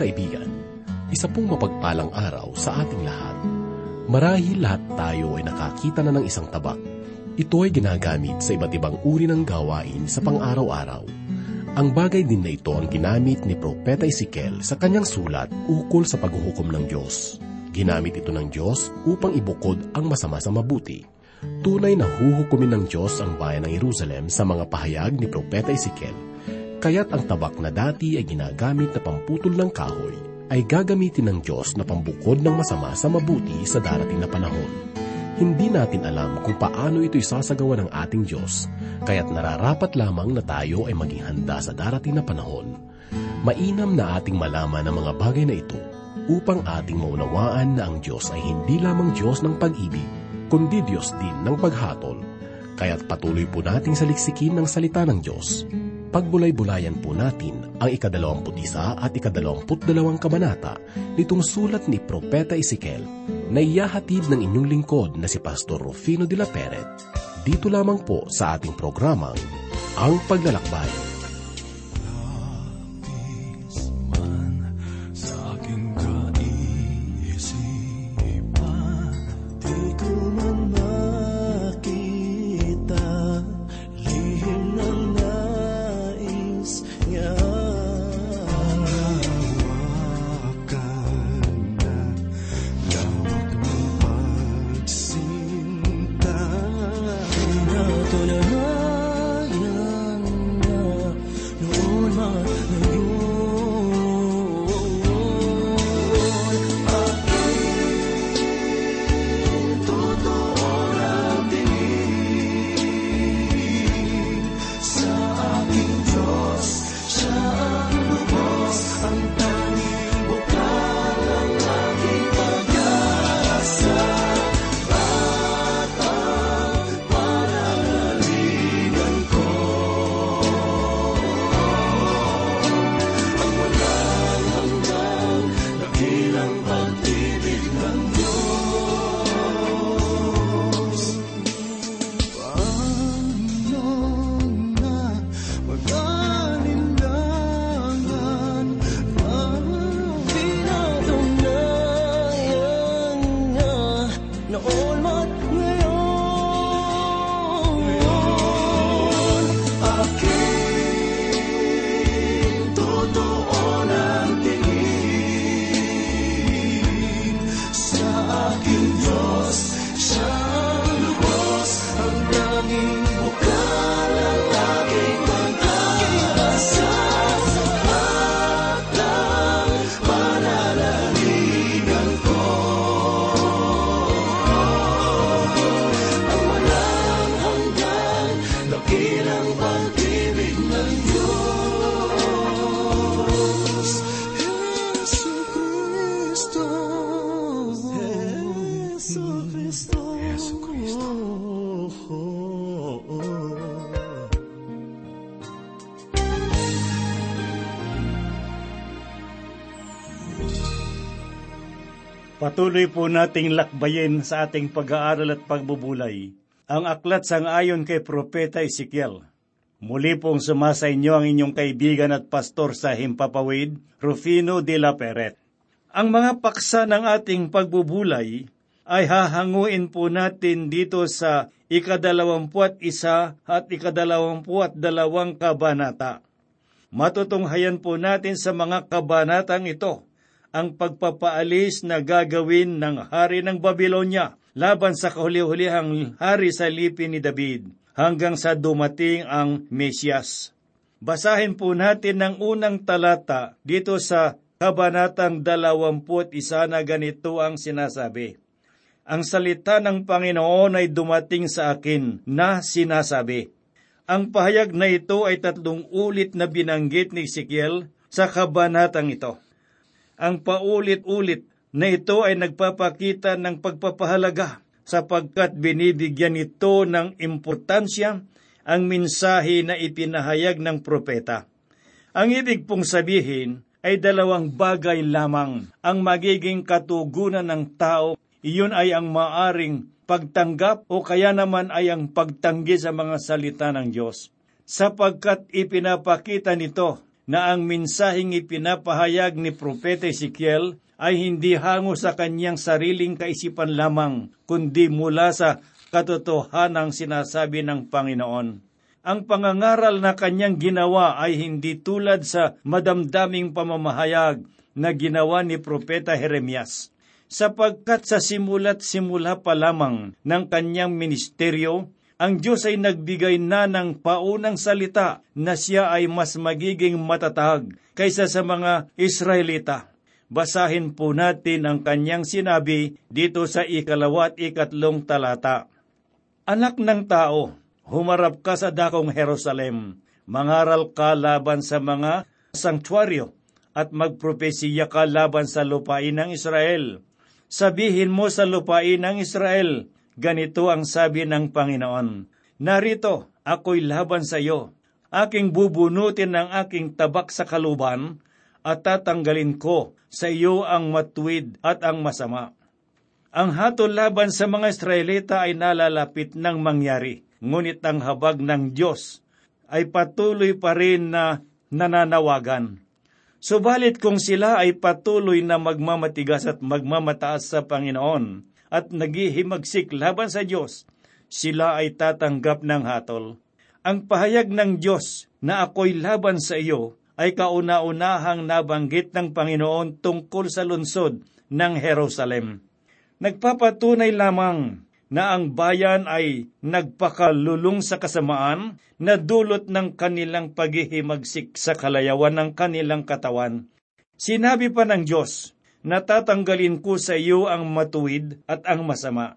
Mga kaibigan, isa pong mapagpalang araw sa ating lahat. Marahil lahat tayo ay nakakita na ng isang tabak. Ito ay ginagamit sa iba't ibang uri ng gawain sa pang-araw-araw. Ang bagay din na ito ang ginamit ni Propeta Ezekiel sa kanyang sulat ukol sa paghuhukom ng Diyos. Ginamit ito ng Diyos upang ibukod ang masama sa mabuti. Tunay na huhukumin ng Diyos ang bayan ng Jerusalem sa mga pahayag ni Propeta Ezekiel. Kaya't ang tabak na dati ay ginagamit na pamputol ng kahoy ay gagamitin ng Diyos na pambukod ng masama sa mabuti sa darating na panahon. Hindi natin alam kung paano ito'y sasagawa ng ating Diyos, kaya't nararapat lamang na tayo ay maging handa sa darating na panahon. Mainam na ating malaman ang mga bagay na ito upang ating maunawaan na ang Diyos ay hindi lamang Diyos ng pag-ibig, kundi Diyos din ng paghatol. Kaya't patuloy po nating saliksikin ng salita ng Diyos. Pagbulay-bulayan po natin ang 21 at 22 kabanata nitong sulat ni Propeta Ezekiel na iyahatid ng inyong lingkod na si Pastor Rufino de la Peret. Dito lamang po sa ating programang Ang Paglalakbay. Patuloy po nating lakbayin sa ating pag-aaral at pagbubulay ang aklat sang-ayon kay Propeta Ezekiel. Muli pong sumasa inyo ang inyong kaibigan at pastor sa Himpapawid, Rufino de la Peret. Ang mga paksa ng ating pagbubulay ay hahanguin po natin dito sa 21 at 22 kabanata. Matutunghayan po natin sa mga kabanatang ito ang pagpapaalis na gagawin ng hari ng Babilonya laban sa kahuli-hulihang hari sa lipi ni David hanggang sa dumating ang Mesiyas. Basahin po natin ang unang talata dito sa kabanatang 21 na ganito ang sinasabi. Ang salita ng Panginoon ay dumating sa akin na sinasabi. Ang pahayag na ito ay 3 ulit na binanggit ni Ezekiel sa kabanatang ito. Ang paulit-ulit na ito ay nagpapakita ng pagpapahalaga sapagkat binibigyan ito ng importansya ang mensahe na ipinahayag ng propeta. Ang ibig pong sabihin ay 2 bagay lamang ang magiging katugunan ng tao. Iyon ay ang maaring pagtanggap o kaya naman ay ang pagtanggi sa mga salita ng Diyos. Sapagkat ipinapakita nito na ang minsaheng ipinapahayag ni Propeta Ezekiel ay hindi hango sa kanyang sariling kaisipan lamang, kundi mula sa katotohanang sinasabi ng Panginoon. Ang pangangaral na kanyang ginawa ay hindi tulad sa madamdaming pamamahayag na ginawa ni Propeta Jeremias, sapagkat sa simula't simula pa lamang ng kanyang ministeryo, ang Diyos ay nagbigay na ng paunang salita na siya ay mas magiging matatag kaysa sa mga Israelita. Basahin po natin ang kanyang sinabi dito sa 2 at 3 talata. Anak ng tao, humarap ka sa dakong Jerusalem, mangaral ka laban sa mga sanktuaryo, at magpropesiya ka laban sa lupain ng Israel. Sabihin mo sa lupain ng Israel, ganito ang sabi ng Panginoon, narito, ako'y laban sa iyo. Aking bubunutin ang aking tabak sa kaluban, at tatanggalin ko sa iyo ang matuwid at ang masama. Ang hatol laban sa mga Israelita ay nalalapit ng mangyari, ngunit ang habag ng Diyos ay patuloy pa rin na nananawagan. Subalit kung sila ay patuloy na magmamatigas at magmamataas sa Panginoon at naghihimagsik laban sa Diyos, sila ay tatanggap ng hatol. Ang pahayag ng Diyos na ako'y laban sa iyo ay kauna-unahang nabanggit ng Panginoon tungkol sa lungsod ng Jerusalem. Nagpapatunay lamang na ang bayan ay nagpakalulong sa kasamaan na dulot ng kanilang paghihimagsik sa kalayawan ng kanilang katawan. Sinabi pa ng Diyos, natatanggalin ko sa iyo ang matuwid at ang masama.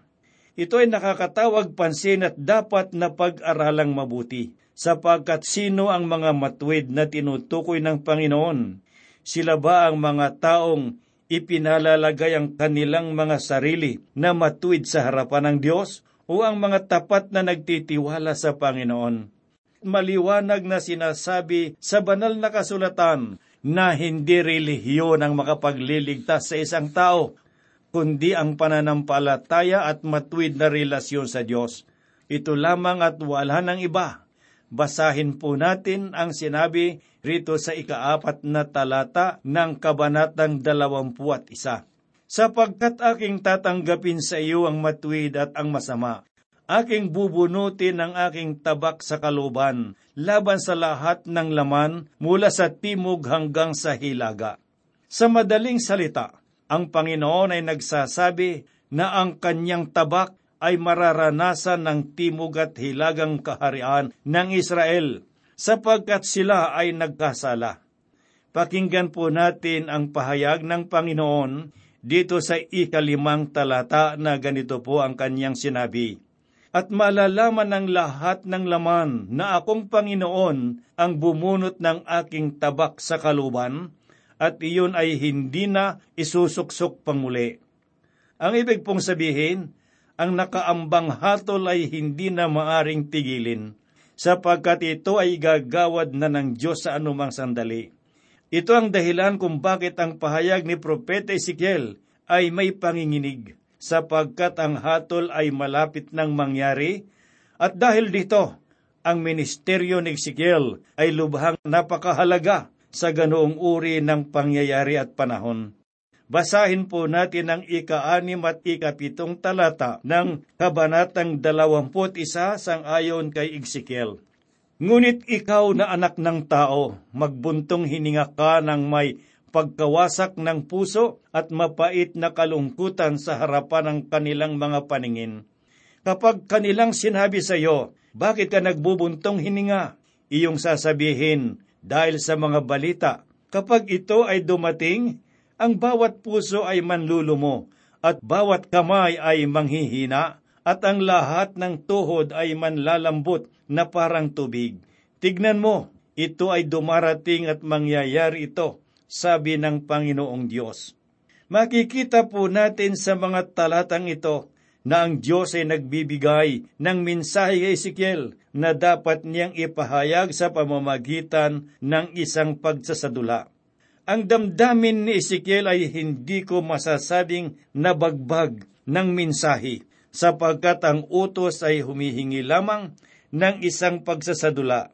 Ito ay nakakatawag pansin at dapat na pag-aralang mabuti. Sapagkat sino ang mga matuwid na tinutukoy ng Panginoon? Sila ba ang mga taong ipinalalagay ang kanilang mga sarili na matuwid sa harapan ng Diyos o ang mga tapat na nagtitiwala sa Panginoon? Maliwanag na sinasabi sa banal na kasulatan na hindi relihiyon ang makapagliligtas sa isang tao, kundi ang pananampalataya at matuwid na relasyon sa Diyos. Ito lamang at wala ng iba. Basahin po natin ang sinabi rito sa 4 talata ng kabanatang 21. Sapagkat aking tatanggapin sa iyo ang matuwid at ang masama, aking bubunutin ang aking tabak sa kaluban, laban sa lahat ng laman mula sa timog hanggang sa hilaga. Sa madaling salita, ang Panginoon ay nagsasabi na ang kanyang tabak ay mararanasan ng timog at hilagang kaharian ng Israel, sapagkat sila ay nagkasala. Pakinggan po natin ang pahayag ng Panginoon dito sa 5 talata na ganito po ang kanyang sinabi. At malalaman ng lahat ng laman na akong Panginoon ang bumunot ng aking tabak sa kaluban, at iyon ay hindi na isusuksok panguli. Ang ibig pong sabihin, ang nakaambang hatol ay hindi na maaring tigilin, sapagkat ito ay gagawad na ng Diyos sa anumang sandali. Ito ang dahilan kung bakit ang pahayag ni Propeta Ezekiel ay may panginginig, sapagkat ang hatol ay malapit ng mangyari, at dahil dito, ang ministeryo ni Ezekiel ay lubhang napakahalaga sa ganoong uri ng pangyayari at panahon. Basahin po natin ang 6 at 7 talata ng kabanatang 21 sangayon kay Ezekiel. Ngunit ikaw na anak ng tao, magbuntong hininga ka ng may pagkawasak ng puso at mapait na kalungkutan sa harapan ng kanilang mga paningin. Kapag kanilang sinabi sa iyo, bakit ka nagbubuntong hininga? Iyong sasabihin, dahil sa mga balita. Kapag ito ay dumating, ang bawat puso ay manlulumo, at bawat kamay ay manghihina, at ang lahat ng tuhod ay manlalambot na parang tubig. Tignan mo, ito ay dumarating at mangyayari ito, sabi ng Panginoong Diyos. Makikita po natin sa mga talatang ito na ang Diyos ay nagbibigay ng mensahe kay Ezekiel na dapat niyang ipahayag sa pamamagitan ng isang pagsasadula. Ang damdamin ni Ezekiel ay hindi ko masasabing nabagbag ng mensahe, sapagkat ang utos ay humihingi lamang ng isang pagsasadula.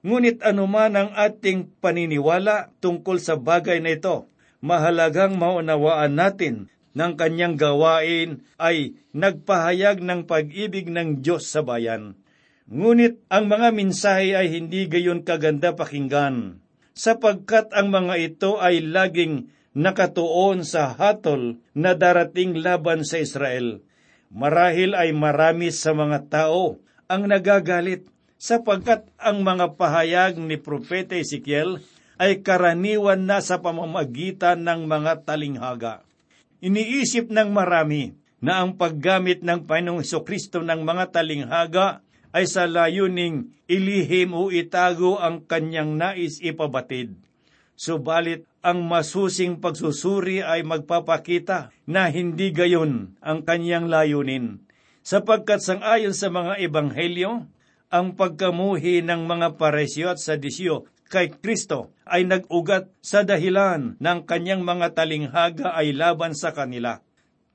Ngunit anuman ang ating paniniwala tungkol sa bagay na ito, mahalagang maunawaan natin ng kanyang gawain ay nagpahayag ng pag-ibig ng Diyos sa bayan. Ngunit ang mga mensahe ay hindi gayon kaganda pakinggan, sapagkat ang mga ito ay laging nakatuon sa hatol na darating laban sa Israel. Marahil ay marami sa mga tao ang nagagalit sapagkat ang mga pahayag ni Propeta Ezekiel ay karaniwan na sa pamamagitan ng mga talinghaga. Iniisip ng marami na ang paggamit ng Panginoong Jesucristo ng mga talinghaga ay sa layuning ilihim o itago ang kanyang nais ipabatid. Subalit, ang masusing pagsusuri ay magpapakita na hindi gayon ang kanyang layunin, sapagkat sangayon sa mga ebanghelyo, ang pagkamuhi ng mga Pariseo at Sadiseo kay Kristo ay nag-ugat sa dahilan ng kanyang mga talinghaga ay laban sa kanila.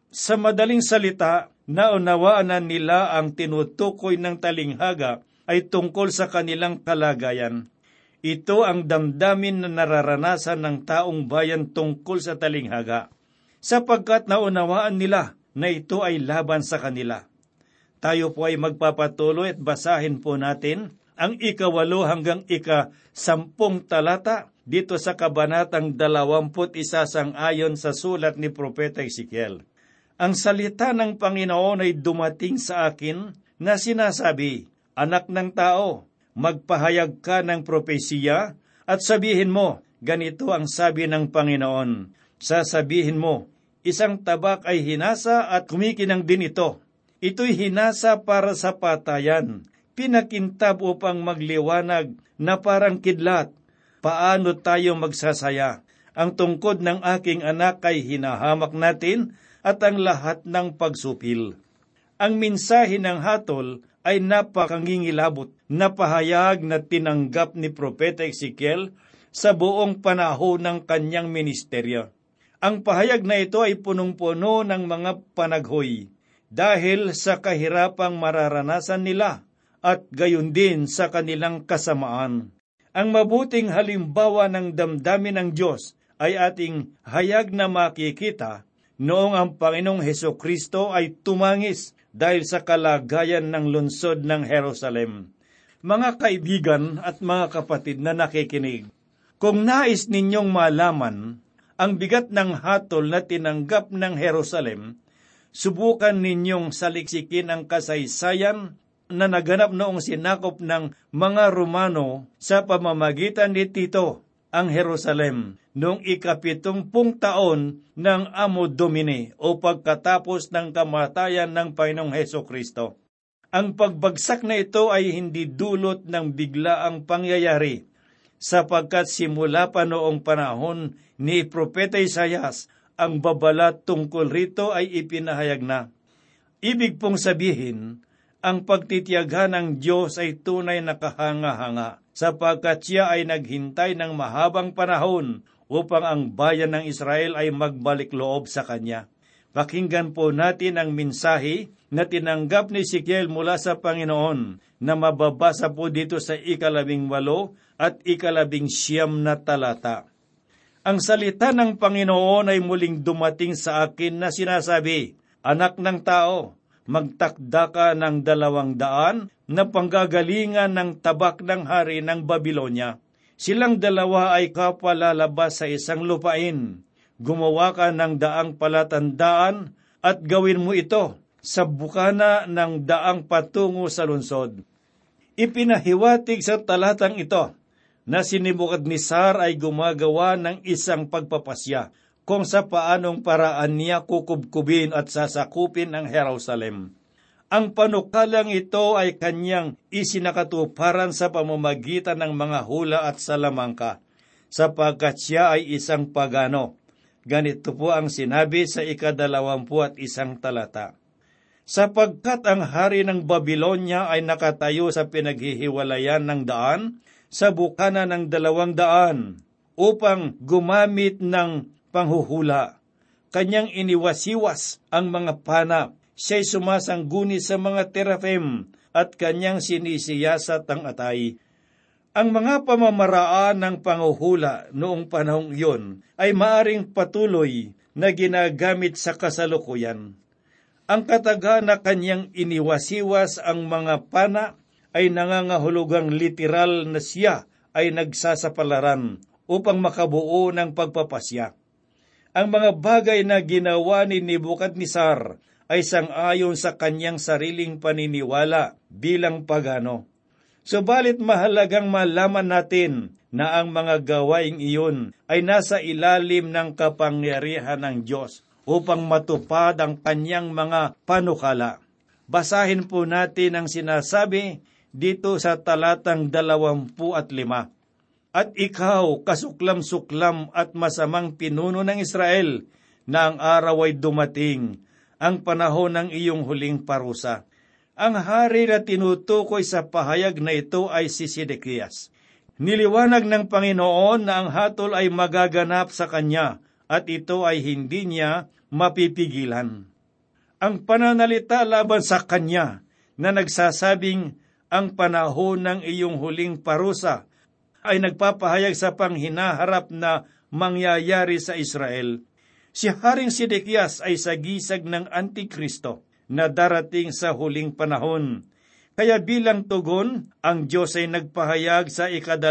Sa madaling salita, naunawaanan nila ang tinutukoy ng talinghaga ay tungkol sa kanilang kalagayan. Ito ang damdamin na nararanasan ng taong bayan tungkol sa talinghaga, sapagkat naunawaan nila na ito ay laban sa kanila. Tayo po ay magpapatuloy at basahin po natin ang 8 hanggang 10 talata dito sa kabanatang 21 sangayon sa sulat ni Propeta Ezekiel. Ang salita ng Panginoon ay dumating sa akin na sinasabi, "Anak ng tao, magpahayag ka ng propesiya at sabihin mo, ganito ang sabi ng Panginoon. Sasabihin mo, isang tabak ay hinasa at kumikinang din ito. Ito'y hinasa para sa patayan, pinakintab upang magliwanag na parang kidlat. Paano tayo magsasaya? Ang tungkod ng aking anak ay hinahamak natin at ang lahat ng pagsupil." Ang mensahe ng hatol ay napakangingilabot na pahayag na tinanggap ni Propeta Ezekiel sa buong panahon ng kanyang ministeryo. Ang pahayag na ito ay punong-puno ng mga panaghoy dahil sa kahirapang mararanasan nila at gayon din sa kanilang kasamaan. Ang mabuting halimbawa ng damdamin ng Diyos ay ating hayag na makikita noong ang Panginoong Hesukristo ay tumangis dahil sa kalagayan ng lungsod ng Jerusalem. Mga kaibigan at mga kapatid na nakikinig, kung nais ninyong malaman ang bigat ng hatol na tinanggap ng Jerusalem, subukan ninyong saliksikin ang kasaysayan na naganap noong sinakop ng mga Romano sa pamamagitan ni Tito ang Jerusalem noong 17 taon ng Amo Domini o pagkatapos ng kamatayan ng Panginoong Hesukristo. Ang pagbagsak na ito ay hindi dulot ng biglaang pangyayari, sapagkat simula pa noong panahon ni Propeta Isayas, ang babala tungkol rito ay ipinahayag na. Ibig pong sabihin, ang pagtitiyaga ng Diyos ay tunay na kahanga-hanga, sapagkat siya ay naghintay ng mahabang panahon upang ang bayan ng Israel ay magbalik loob sa kanya. Pakinggan po natin ang mensahe na tinanggap ni Ezekiel mula sa Panginoon na mababasa po dito sa 18 at 19 na talata. Ang salita ng Panginoon ay muling dumating sa akin na sinasabi, "Anak ng tao, magtakda ka ng 200 na panggagalingan ng tabak ng hari ng Babilonya. Silang dalawa ay kapalalabas sa isang lupain. Gumawa ka ng 100 palatandaan at gawin mo ito sa bukana ng 100 patungo sa lungsod." Ipinahiwatig sa talatang ito na si Nebukadnesar ay gumagawa ng isang pagpapasya kung sa paanong paraan niya kukubkubin at sasakupin ang Jerusalem. Ang panukalang ito ay kanyang isinakatuparan sa pamamagitan ng mga hula at salamangka, sapagkat siya ay isang pagano. Ganito po ang sinabi sa 21 talata. "Sapagkat ang hari ng Babilonya ay nakatayo sa pinaghihiwalayan ng daan, sa bukana ng 200, upang gumamit ng panghuhula. Kanyang iniwasiwas ang mga pana, siya'y sumasangguni sa mga terafim, at kanyang sinisiyasat ang atay." Ang mga pamamaraan ng panguhula noong panahong iyon ay maaring patuloy na ginagamit sa kasalukuyan. Ang kataga na kanyang iniwasiwas ang mga pana ay nangangahulugang literal na siya ay nagsasapalaran upang makabuo ng pagpapasya. Ang mga bagay na ginawa ni Nebukadnesar ay sang-ayon sa kanyang sariling paniniwala bilang pagano. Subalit mahalagang malaman natin na ang mga gawaing iyon ay nasa ilalim ng kapangyarihan ng Diyos upang matupad ang kanyang mga panukala. Basahin po natin ang sinasabi dito sa talatang 25. At ikaw, kasuklam-suklam at masamang pinuno ng Israel, na ang araw ay dumating, ang panahon ng iyong huling parusa. Ang hari na tinutukoy sa pahayag na ito ay si Sedekias. Niliwanag ng Panginoon na ang hatol ay magaganap sa kanya at ito ay hindi niya mapipigilan. Ang pananalita laban sa kanya na nagsasabing ang panahon ng iyong huling parusa ay nagpapahayag sa panghinaharap na mangyayari sa Israel. Si Haring Sedekias ay sagisag ng Antikristo na darating sa huling panahon. Kaya bilang tugon, ang Diyos ay nagpahayag sa 26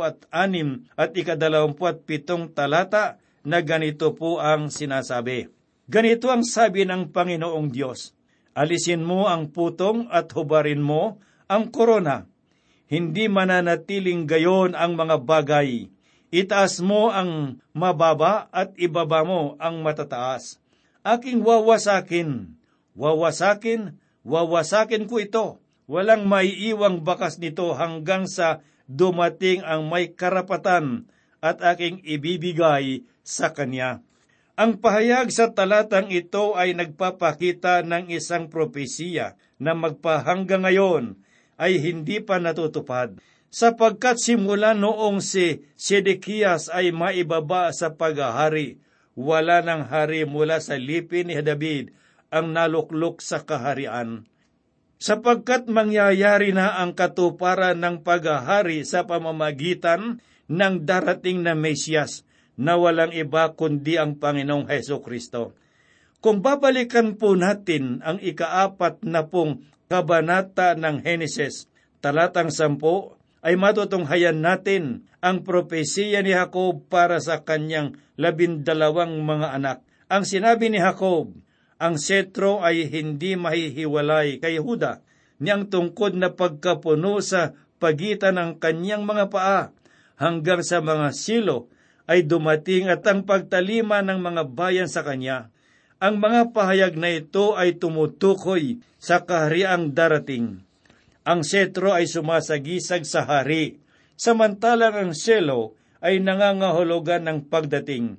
at 27 talata na ganito po ang sinasabi. Ganito ang sabi ng Panginoong Diyos, alisin mo ang putong at hubarin mo ang korona. Hindi mananatiling gayon ang mga bagay. Itaas mo ang mababa at ibaba mo ang matataas. Aking wawasakin ko ito. Walang maiiwang bakas nito hanggang sa dumating ang may karapatan at aking ibibigay sa kanya. Ang pahayag sa talatang ito ay nagpapakita ng isang propesiya na magpahanggang ngayon ay hindi pa natutupad, sapagkat simula noong si Sedekias ay maibaba sa paghahari, wala ng hari mula sa lipi ni David ang naluklok sa kaharian, sapagkat mangyayari na ang katuparan ng paghahari sa pamamagitan ng darating na Mesiyas na walang iba kundi ang Panginoong Hesukristo. Kung babalikan po natin ang 44 kabanata ng Henesis, talatang 10, ay matutunghayan natin ang propesiya ni Jacob para sa kanyang 12 mga anak. Ang sinabi ni Jacob, ang sentro ay hindi mahihiwalay kay Juda, niyang tungkod na pagkapuno sa pagitan ng kanyang mga paa hanggang sa mga silo ay dumating at ang pagtalima ng mga bayan sa kanya. Ang mga pahayag na ito ay tumutukoy sa kahariang darating. Ang sentro ay sumasagisag sa hari, samantalang ang silo ay nangangahulugan ng pagdating.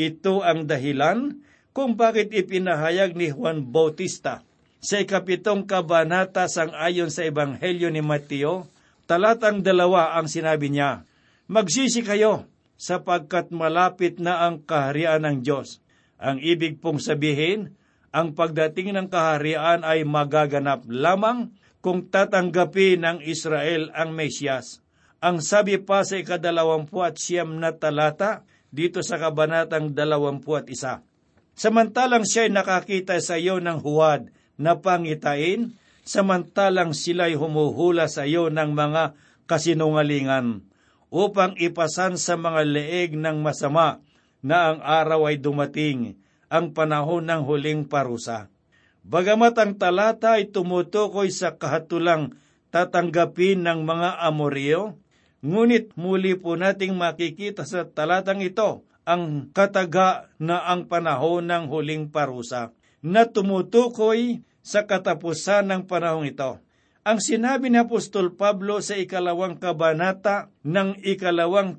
Ito ang dahilan kung bakit ipinahayag ni Juan Bautista sa 7 kabanata sang-ayon sa Ebanghelyo ni Mateo, talatang 2 ang sinabi niya, magsisi kayo sapagkat malapit na ang kaharian ng Diyos. Ang ibig pong sabihin, ang pagdating ng kaharian ay magaganap lamang kung tatanggapin ng Israel ang Mesiyas. Ang sabi pa sa 29 na talata dito sa kabanatang 21. Samantalang siya'y nakakita sa iyo ng huwad na pangitain, samantalang sila'y humuhula sa iyo ng mga kasinungalingan, upang ipasan sa mga leeg ng masama na ang araw ay dumating, ang panahon ng huling parusa. Bagamat ang talata ay tumutukoy sa kahatulang tatanggapin ng mga Amoreo, ngunit muli po nating makikita sa talatang ito ang kataga na ang panahon ng huling parusa na tumutukoy sa katapusan ng panahong ito. Ang sinabi ni Apostol Pablo sa 2 kabanata ng 2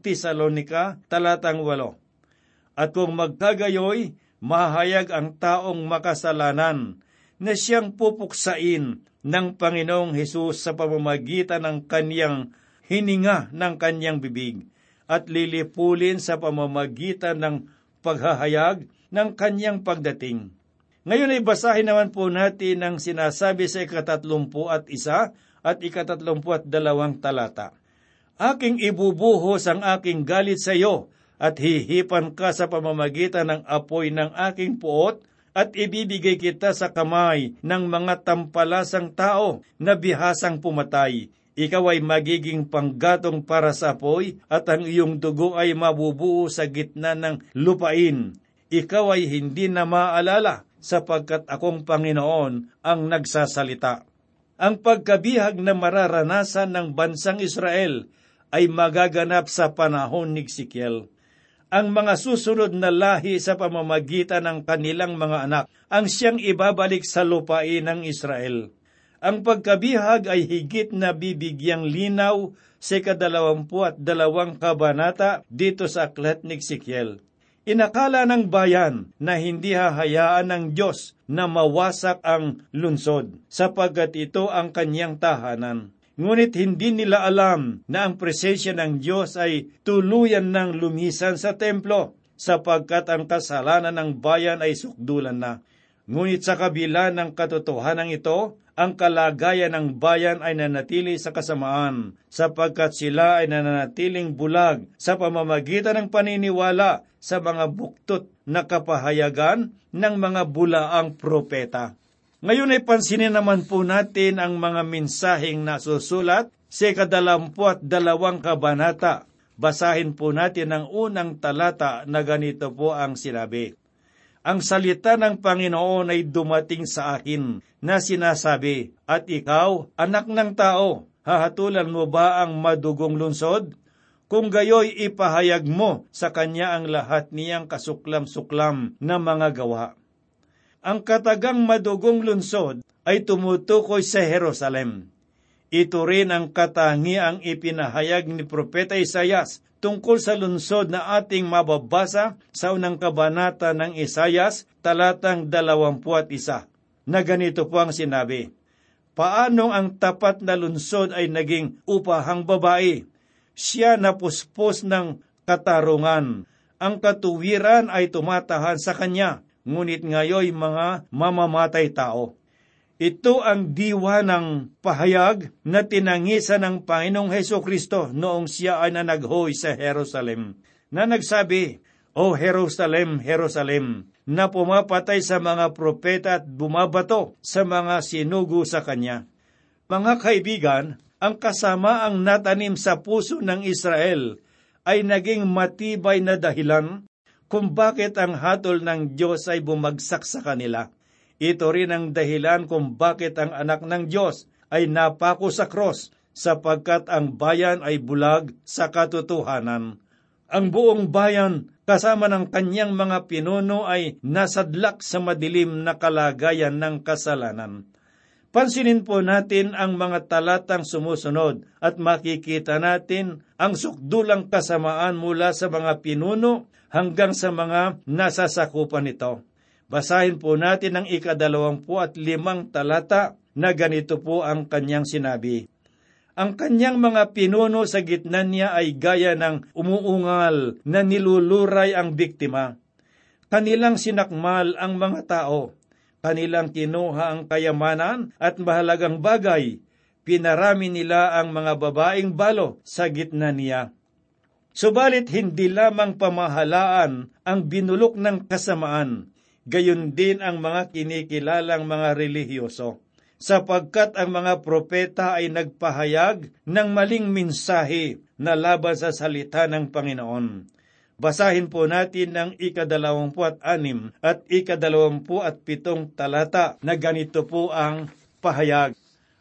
Tesalonica, talatang 8. At kung magkagayoy, mahayag ang taong makasalanan na siyang pupuksain ng Panginoong Hesus sa pamamagitan ng kaniyang hininga ng kaniyang bibig, at lilipulin sa pamamagitan ng paghahayag ng kanyang pagdating. Ngayon ay basahin naman po natin ang sinasabi sa 31 at 1 at 32 talata. aking ibubuhos ang aking galit sa iyo at hihipan ka sa pamamagitan ng apoy ng aking puot at ibibigay kita sa kamay ng mga tampalasang tao na bihasang pumatay. Ikaw ay magiging panggatong para sa apoy at ang iyong dugo ay mabubuo sa gitna ng lupain. Ikaw ay hindi na maalala sapagkat akong Panginoon ang nagsasalita. Ang pagkabihag na mararanasan ng bansang Israel ay magaganap sa panahon ni Ezekiel. Ang mga susunod na lahi sa pamamagitan ng kanilang mga anak ang siyang ibabalik sa lupain ng Israel. Ang pagkabihag ay higit na bibigyang linaw sa 22 kabanata dito sa aklat ni Ezekiel. Inakala ng bayan na hindi hahayaan ng Diyos na mawasak ang lungsod sapagkat ito ang kanyang tahanan. Ngunit hindi nila alam na ang presensya ng Diyos ay tuluyan ng lumisan sa templo sapagkat ang kasalanan ng bayan ay sukdulan na. Ngunit sa kabila ng katotohanan ito, ang kalagayan ng bayan ay nanatili sa kasamaan sapagkat sila ay nananatiling bulag sa pamamagitan ng paniniwala sa mga buktot na kapahayagan ng mga bulaang propeta. Ngayon ay pansinin naman po natin ang mga mensaheng nasusulat sa 22 kabanata. Basahin po natin ang unang talata na ganito po ang sinabi. Ang salita ng Panginoon ay dumating sa akin na sinasabi, at ikaw, anak ng tao, hahatulan mo ba ang madugong lungsod? Kung gayoy ipahayag mo sa kanya ang lahat niyang kasuklam-suklam na mga gawa. Ang katagang madugong lungsod ay tumutukoy sa Jerusalem. Ito rin ang katangiang ipinahayag ni Propeta Isayas tungkol sa lungsod na ating mababasa sa unang kabanata ng Isayas, talatang 21, na ganito po ang sinabi. Paanong ang tapat na lungsod ay naging upahang babae? Siya napuspos ng katarungan. Ang katuwiran ay tumatahan sa kanya. Ngunit ngayoy mga mamamatay tao. Ito ang diwa ng pahayag na tinangisan ng Panginoong Hesukristo noong siya ay nanaghoy sa Jerusalem, na nagsabi, O Jerusalem, Jerusalem, na pumapatay sa mga propeta at bumabato sa mga sinugo sa kanya. Mga kaibigan, ang kasamaang natanim sa puso ng Israel ay naging matibay na dahilan kung bakit ang hatol ng Diyos ay bumagsak sa kanila. Ito rin ang dahilan kung bakit ang anak ng Diyos ay napako sa cross, sapagkat ang bayan ay bulag sa katotohanan. Ang buong bayan kasama ng kanyang mga pinuno ay nasadlak sa madilim na kalagayan ng kasalanan. Pansinin po natin ang mga talatang sumusunod at makikita natin ang sukdulang kasamaan mula sa mga pinuno hanggang sa mga nasasakupan nito. Basahin po natin ang 25 talata na ganito po ang kanyang sinabi. Ang kanyang mga pinuno sa gitna niya ay gaya ng umuungal na niluluray ang biktima. Kanilang sinakmal ang mga tao. Kanilang kinuha ang kayamanan at mahalagang bagay. Pinarami nila ang mga babaeng balo sa gitna niya. Subalit hindi lamang pamahalaan ang binulok ng kasamaan, gayon din ang mga kinikilalang mga relihiyoso, sapagkat ang mga propeta ay nagpahayag ng maling mensahe na laban sa salita ng Panginoon. Basahin po natin ang 26 at 27 talata na ganito po ang pahayag.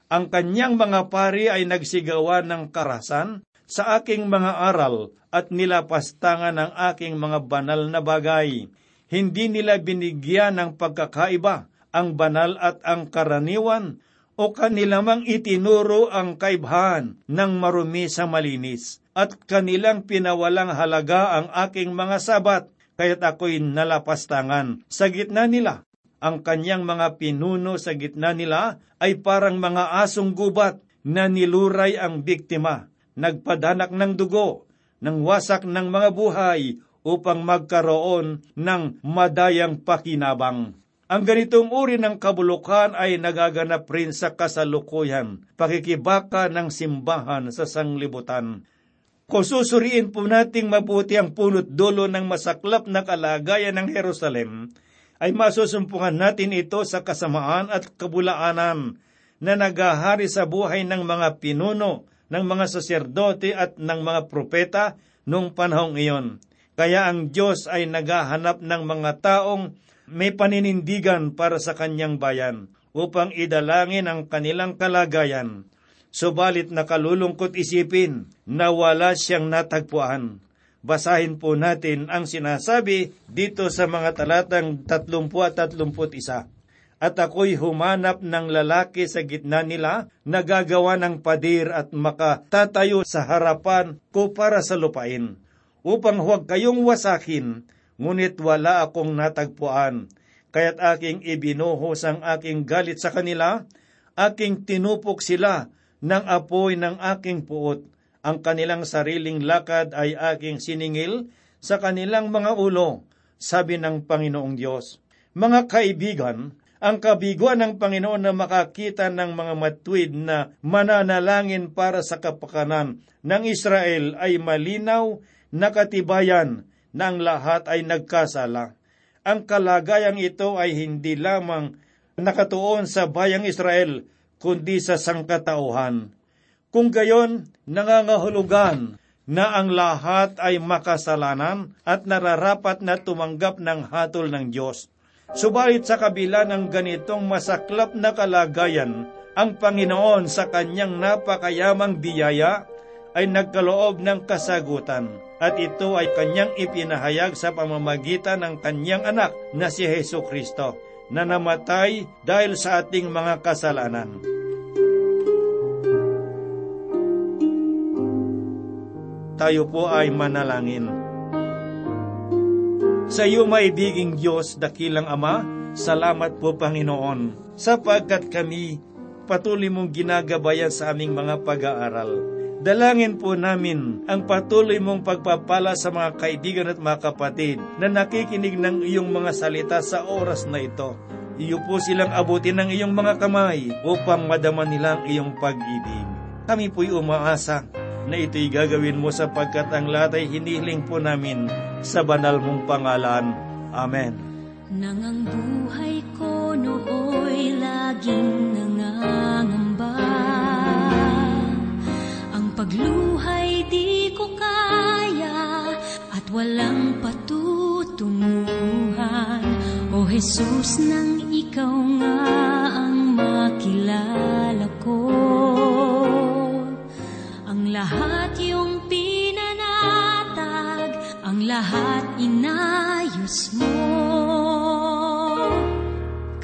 Ang kanyang mga pari ay nagsigawan ng karahasan sa aking mga aral at nilapastangan ang aking mga banal na bagay. Hindi nila binigyan ng pagkakaiba ang banal at ang karaniwan o kanilamang itinuro ang kaibahan ng marumi sa malinis. At kanilang pinawalang halaga ang aking mga sabat, kaya't ako'y nalapastangan sa gitna nila. Ang kanyang mga pinuno sa gitna nila ay parang mga asong gubat na niluray ang biktima, nagpadanak ng dugo, ng wasak ng mga buhay upang magkaroon ng madayang pakinabang. Ang ganitong uri ng kabulukan ay nagaganap rin sa kasalukuyan, pakikibaka ng simbahan sa sanglibutan. Kung susuriin po nating mabuti ang punot dulo ng masaklap na kalagayan ng Jerusalem, ay masusumpungan natin ito sa kasamaan at kabulaanan na nagahari sa buhay ng mga pinuno, ng mga saserdote at ng mga propeta noong panahong iyon. Kaya ang Diyos ay naghahanap ng mga taong may paninindigan para sa kanyang bayan upang idalangin ang kanilang kalagayan. Subalit nakalulungkot isipin na wala siyang natagpuan. Basahin po natin ang sinasabi dito sa mga talatang 30 at 31. At ako'y humanap ng lalaki sa gitna nila, nagagawa ng padir at makatatayo sa harapan ko para sa lupain, upang huwag kayong wasakin, ngunit wala akong natagpuan. Kaya't aking ibinuhos ang aking galit sa kanila, aking tinupok sila ng apoy ng aking puot. Ang kanilang sariling lakad ay aking siningil sa kanilang mga ulo, sabi ng Panginoong Diyos. Mga kaibigan, ang kabiguan ng Panginoon na makakita ng mga matuwid na mananalangin para sa kapakanan ng Israel ay malinaw na katibayan na ang lahat ay nagkasala. Ang kalagayang ito ay hindi lamang nakatuon sa bayang Israel, kundi sa sangkatauhan. Kung gayon, nangangahulugan na ang lahat ay makasalanan at nararapat na tumanggap ng hatol ng Diyos. Subalit sa kabila ng ganitong masaklap na kalagayan, ang Panginoon sa kanyang napakayamang biyaya ay nagkaloob ng kasagutan, at ito ay kanyang ipinahayag sa pamamagitan ng kanyang anak na si Hesu Kristo, na namatay dahil sa ating mga kasalanan. Tayo po ay manalangin. Sa iyo, maibiging Diyos, dakilang Ama, salamat po, Panginoon, sapagkat kami patuloy mong ginagabayan sa aming mga pag-aaral. Dalangin po namin ang patuloy mong pagpapala sa mga kaibigan at mga kapatid na nakikinig ng iyong mga salita sa oras na ito. Iyo po silang abutin ng iyong mga kamay upang madama nila ang iyong pag-ibig. Kami po'y umaasa na ito'y gagawin mo, sapagkat ang lahat ay hinihiling po namin sa banal mong pangalan. Amen. Nang ang buhay ko nooy laging nangangamba, ang pagluhay di ko kaya at walang patutunguhan. O Jesus, nang ikaw nga ang makilala ko, ang lahat yung ang lahat inayos mo,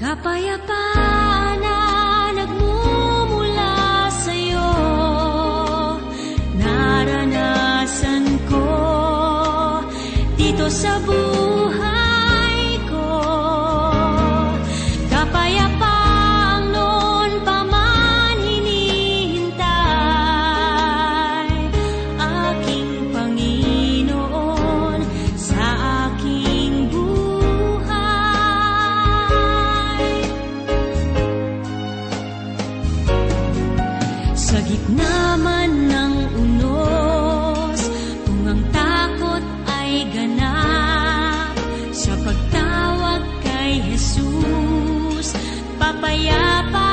kapayapaan na nagmumula sa'yo, naranasan ko dito sa buhay ko, kapayapaang noon pa man hinihintay, aking Panginoon. Sa pagtawag kay Jesus, papayapa.